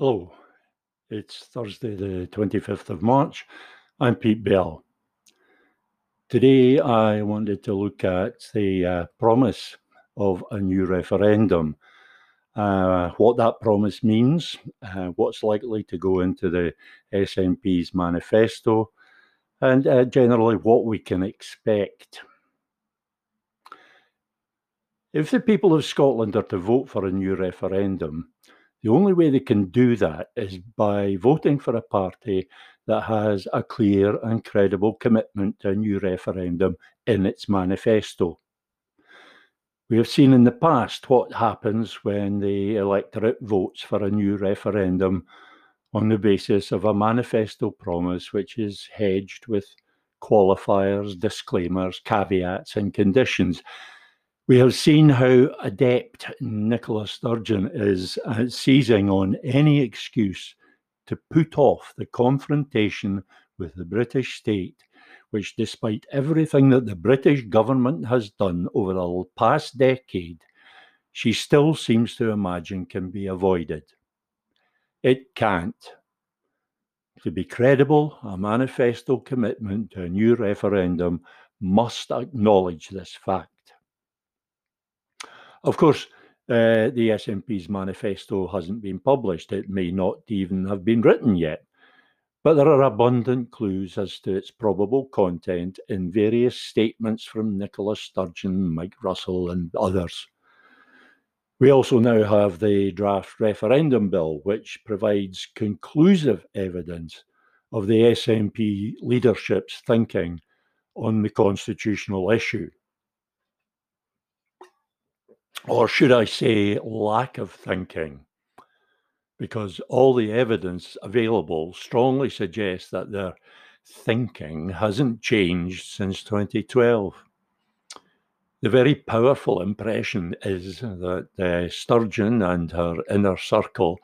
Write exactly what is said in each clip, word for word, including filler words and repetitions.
Hello, it's Thursday the twenty-fifth of March. I'm Pete Bell. Today I wanted to look at the uh, promise of a new referendum, uh, what that promise means, uh, what's likely to go into the S N P's manifesto, and uh, generally what we can expect. If the people of Scotland are to vote for a new referendum, the only way they can do that is by voting for a party that has a clear and credible commitment to a new referendum in its manifesto. We have seen in the past what happens when the electorate votes for a new referendum on the basis of a manifesto promise which is hedged with qualifiers, disclaimers, caveats and conditions. We have seen how adept Nicola Sturgeon is at seizing on any excuse to put off the confrontation with the British state, which, despite everything that the British government has done over the past decade, she still seems to imagine can be avoided. It can't. To be credible, a manifesto commitment to a new referendum must acknowledge this fact. Of course, uh, the S N P's manifesto hasn't been published. It may not even have been written yet, but there are abundant clues as to its probable content in various statements from Nicola Sturgeon, Mike Russell and others. We also now have the draft referendum bill, which provides conclusive evidence of the S N P leadership's thinking on the constitutional issue. Or should I say, lack of thinking, because all the evidence available strongly suggests that their thinking hasn't changed since twenty twelve. The very powerful impression is that uh, Sturgeon and her inner circle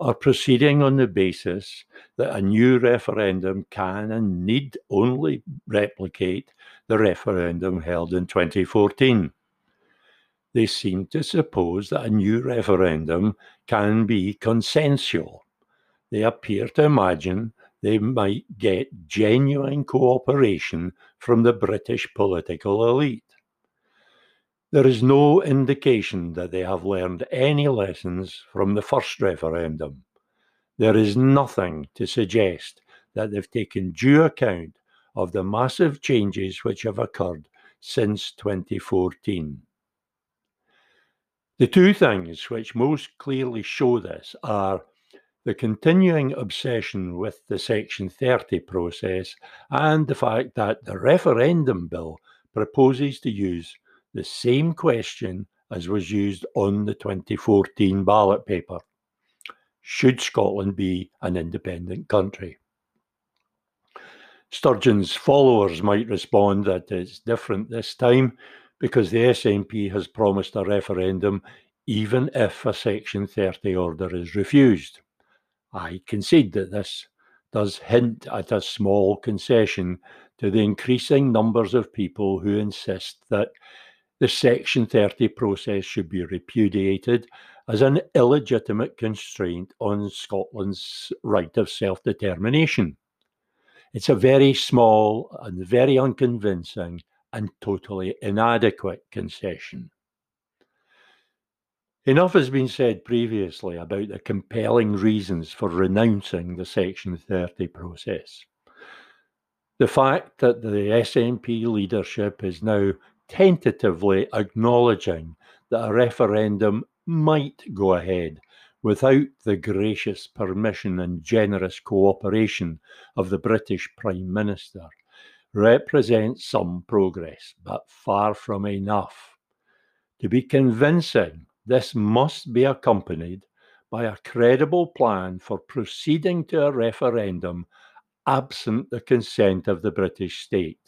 are proceeding on the basis that a new referendum can and need only replicate the referendum held in twenty fourteen. They seem to suppose that a new referendum can be consensual. They appear to imagine they might get genuine cooperation from the British political elite. There is no indication that they have learned any lessons from the first referendum. There is nothing to suggest that they've taken due account of the massive changes which have occurred since twenty fourteen. The two things which most clearly show this are the continuing obsession with the Section thirty process and the fact that the referendum bill proposes to use the same question as was used on the twenty fourteen ballot paper. Should Scotland be an independent country? Sturgeon's followers might respond that it's different this time, because the S N P has promised a referendum even if a Section thirty order is refused. I concede that this does hint at a small concession to the increasing numbers of people who insist that the Section thirty process should be repudiated as an illegitimate constraint on Scotland's right of self-determination. It's a very small and very unconvincing and totally inadequate concession. Enough has been said previously about the compelling reasons for renouncing the Section thirty process. The fact that the S N P leadership is now tentatively acknowledging that a referendum might go ahead without the gracious permission and generous cooperation of the British Prime Minister represents some progress, but far from enough. To be convincing, this must be accompanied by a credible plan for proceeding to a referendum absent the consent of the British state.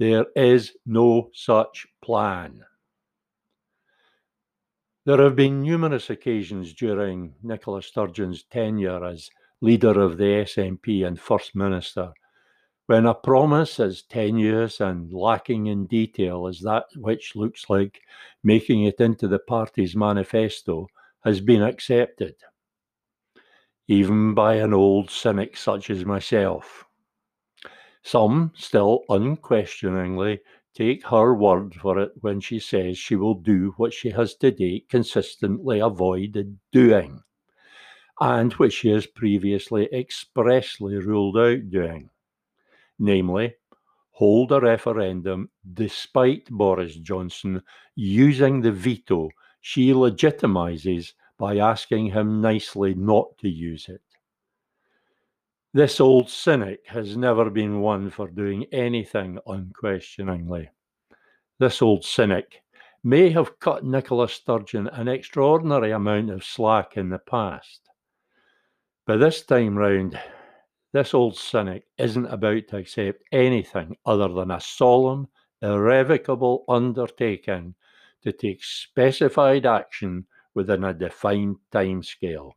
There is no such plan. There have been numerous occasions during Nicola Sturgeon's tenure as leader of the S N P and First Minister when a promise as tenuous and lacking in detail as that which looks like making it into the party's manifesto has been accepted. even by an old cynic such as myself. Some still unquestioningly take her word for it when she says she will do what she has to date consistently avoided doing, and which she has previously expressly ruled out doing, namely, hold a referendum despite Boris Johnson using the veto she legitimises by asking him nicely not to use it. This old cynic has never been one for doing anything unquestioningly. This old cynic may have cut Nicola Sturgeon an extraordinary amount of slack in the past. But this time round, this old cynic isn't about to accept anything other than a solemn, irrevocable undertaking to take specified action within a defined timescale.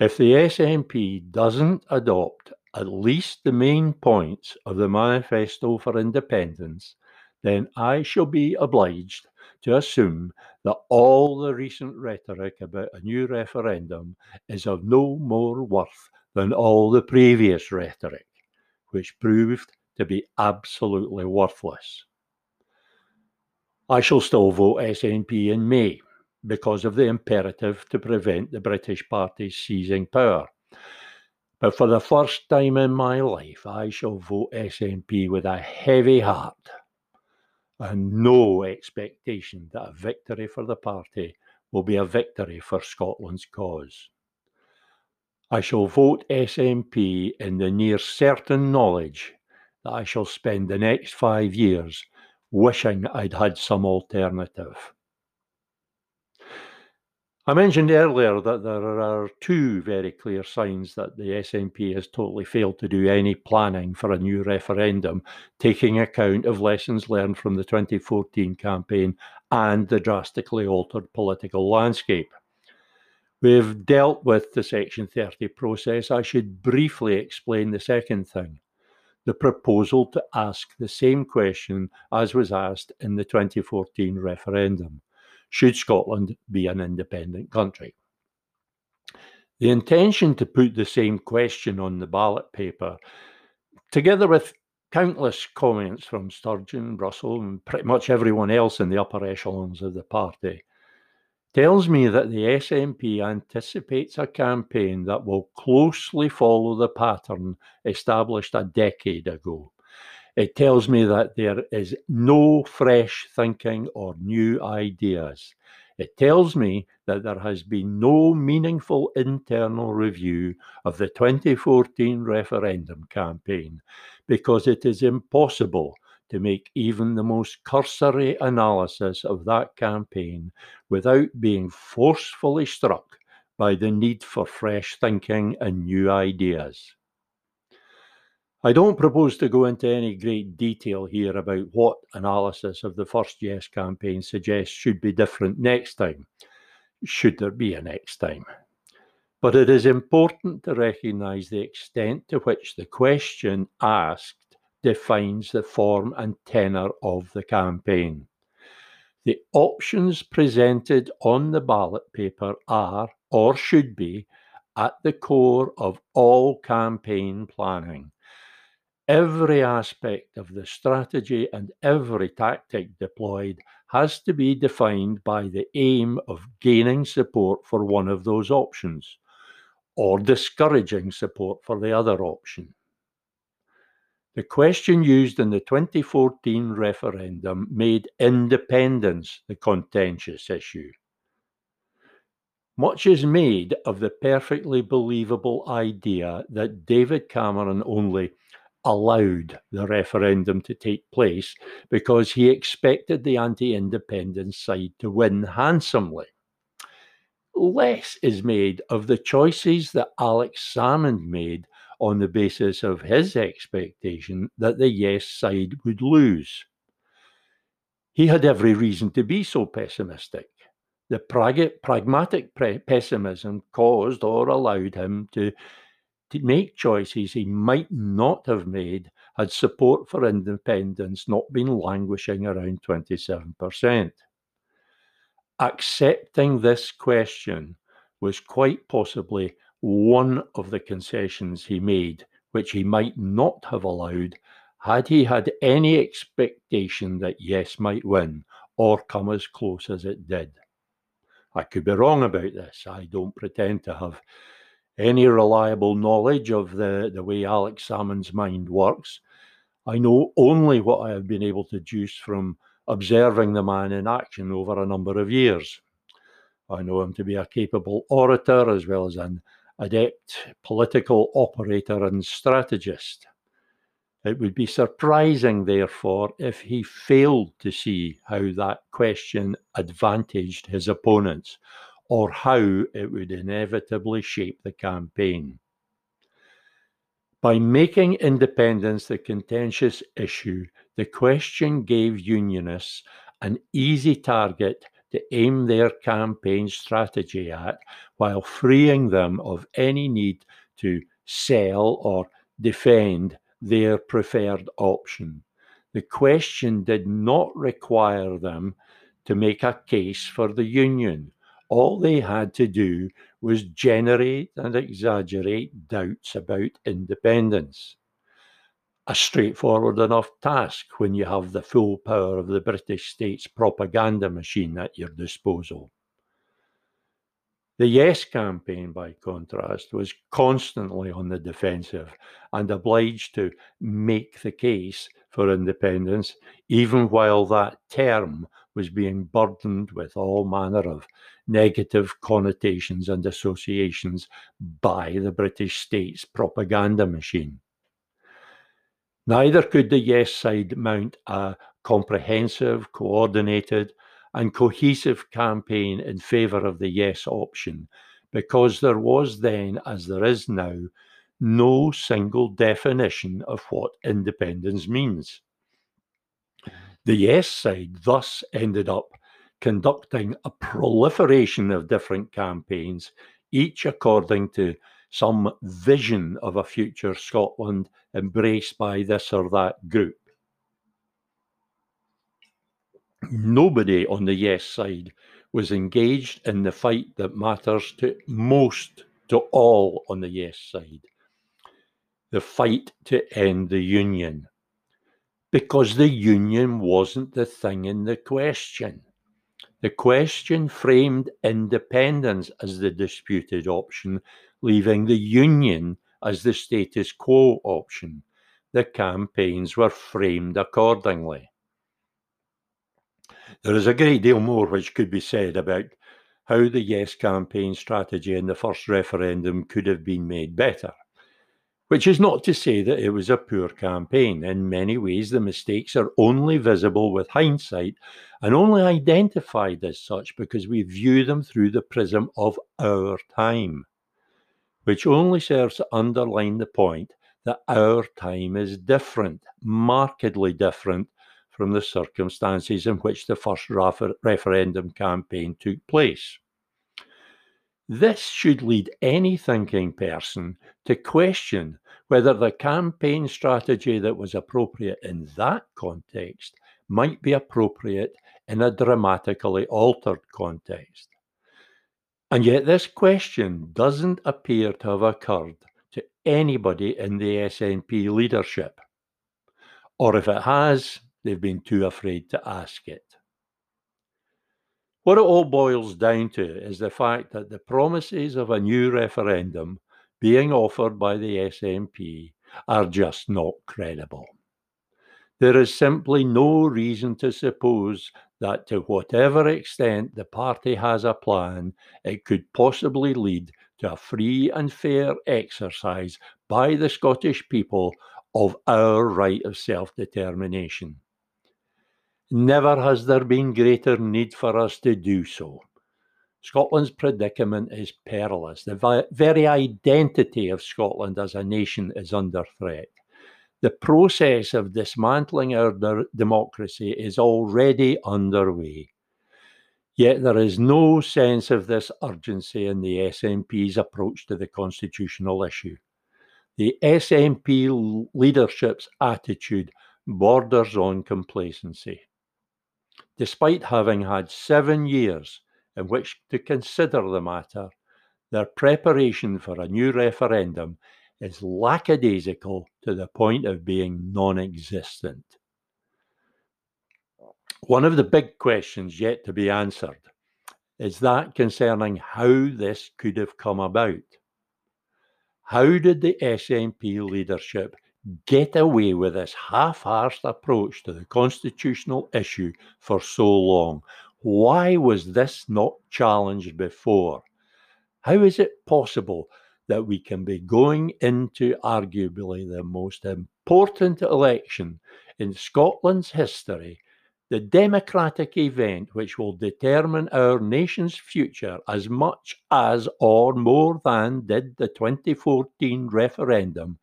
If the S N P doesn't adopt at least the main points of the Manifesto for Independence, then I shall be obliged to assume that all the recent rhetoric about a new referendum is of no more worth than all the previous rhetoric, which proved to be absolutely worthless. I shall still vote S N P in May, because of the imperative to prevent the British Party seizing power. But for the first time in my life, I shall vote S N P with a heavy heart and no expectation that a victory for the party will be a victory for Scotland's cause. I shall vote S N P in the near certain knowledge that I shall spend the next five years wishing I'd had some alternative. I mentioned earlier that there are two very clear signs that the S N P has totally failed to do any planning for a new referendum, taking account of lessons learned from the twenty fourteen campaign and the drastically altered political landscape. We've dealt with the Section thirty process. I should briefly explain the second thing, the proposal to ask the same question as was asked in the twenty fourteen referendum. Should Scotland be an independent country? The intention to put the same question on the ballot paper, together with countless comments from Sturgeon, Russell, and pretty much everyone else in the upper echelons of the party, tells me that the S N P anticipates a campaign that will closely follow the pattern established a decade ago. It tells me that there is no fresh thinking or new ideas. It tells me that there has been no meaningful internal review of the twenty fourteen referendum campaign, because it is impossible to make even the most cursory analysis of that campaign without being forcefully struck by the need for fresh thinking and new ideas. I don't propose to go into any great detail here about what analysis of the first Yes campaign suggests should be different next time, should there be a next time. But it is important to recognise the extent to which the question asked defines the form and tenor of the campaign. The options presented on the ballot paper are, or should be, at the core of all campaign planning. Every aspect of the strategy and every tactic deployed has to be defined by the aim of gaining support for one of those options or discouraging support for the other option. The question used in the twenty fourteen referendum made independence the contentious issue. Much is made of the perfectly believable idea that David Cameron only allowed the referendum to take place because he expected the anti-independence side to win handsomely. Less is made of the choices that Alex Salmond made on the basis of his expectation that the Yes side would lose. He had every reason to be so pessimistic. The prag- pragmatic pre- pessimism caused or allowed him to To make choices he might not have made had support for independence not been languishing around twenty-seven percent. Accepting this question was quite possibly one of the concessions he made, which he might not have allowed had he had any expectation that Yes might win or come as close as it did. I could be wrong about this. I don't pretend to have any reliable knowledge of the, the way Alex Salmond's mind works. I know only what I have been able to deduce from observing the man in action over a number of years. I know him to be a capable orator as well as an adept political operator and strategist. It would be surprising, therefore, if he failed to see how that question advantaged his opponents, or how it would inevitably shape the campaign. By making independence the contentious issue, the question gave unionists an easy target to aim their campaign strategy at, while freeing them of any need to sell or defend their preferred option. The question did not require them to make a case for the union. All they had to do was generate and exaggerate doubts about independence. A straightforward enough task when you have the full power of the British state's propaganda machine at your disposal. The Yes campaign, by contrast, was constantly on the defensive and obliged to make the case for independence, even while that term was being burdened with all manner of negative connotations and associations by the British state's propaganda machine. Neither could the Yes side mount a comprehensive, coordinated, and cohesive campaign in favour of the Yes option, because there was then, as there is now, no single definition of what independence means. The Yes side thus ended up conducting a proliferation of different campaigns, each according to some vision of a future Scotland embraced by this or that group. Nobody on the Yes side was engaged in the fight that matters to most to all on the Yes side, the fight to end the union, because the union wasn't the thing in the question. The question framed independence as the disputed option, leaving the union as the status quo option. The campaigns were framed accordingly. There is a great deal more which could be said about how the Yes campaign strategy in the first referendum could have been made better, which is not to say that it was a poor campaign. In many ways, the mistakes are only visible with hindsight and only identified as such because we view them through the prism of our time, which only serves to underline the point that our time is different, markedly different, from the circumstances in which the first referendum campaign took place. This should lead any thinking person to question whether the campaign strategy that was appropriate in that context might be appropriate in a dramatically altered context. And yet this question doesn't appear to have occurred to anybody in the S N P leadership. Or if it has, they've been too afraid to ask it. What it all boils down to is the fact that the promises of a new referendum being offered by the S N P are just not credible. There is simply no reason to suppose that to whatever extent the party has a plan, it could possibly lead to a free and fair exercise by the Scottish people of our right of self-determination. Never has there been greater need for us to do so. Scotland's predicament is perilous. The vi- very identity of Scotland as a nation is under threat. The process of dismantling our de- democracy is already underway. Yet there is no sense of this urgency in the S N P's approach to the constitutional issue. The S N P leadership's attitude borders on complacency. Despite having had seven years in which to consider the matter, their preparation for a new referendum is lackadaisical to the point of being non-existent. One of the big questions yet to be answered is that concerning how this could have come about. How did the S N P leadership get away with this half-arsed approach to the constitutional issue for so long? Why was this not challenged before? How is it possible that we can be going into arguably the most important election in Scotland's history, the democratic event which will determine our nation's future as much as or more than did the twenty fourteen referendum,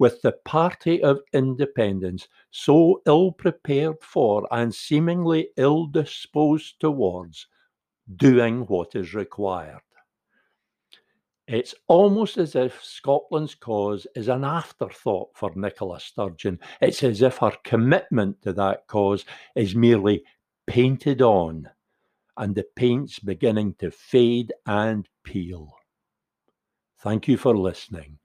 with the party of independence so ill-prepared for and seemingly ill-disposed towards doing what is required? It's almost as if Scotland's cause is an afterthought for Nicola Sturgeon. It's as if her commitment to that cause is merely painted on, and the paint's beginning to fade and peel. Thank you for listening.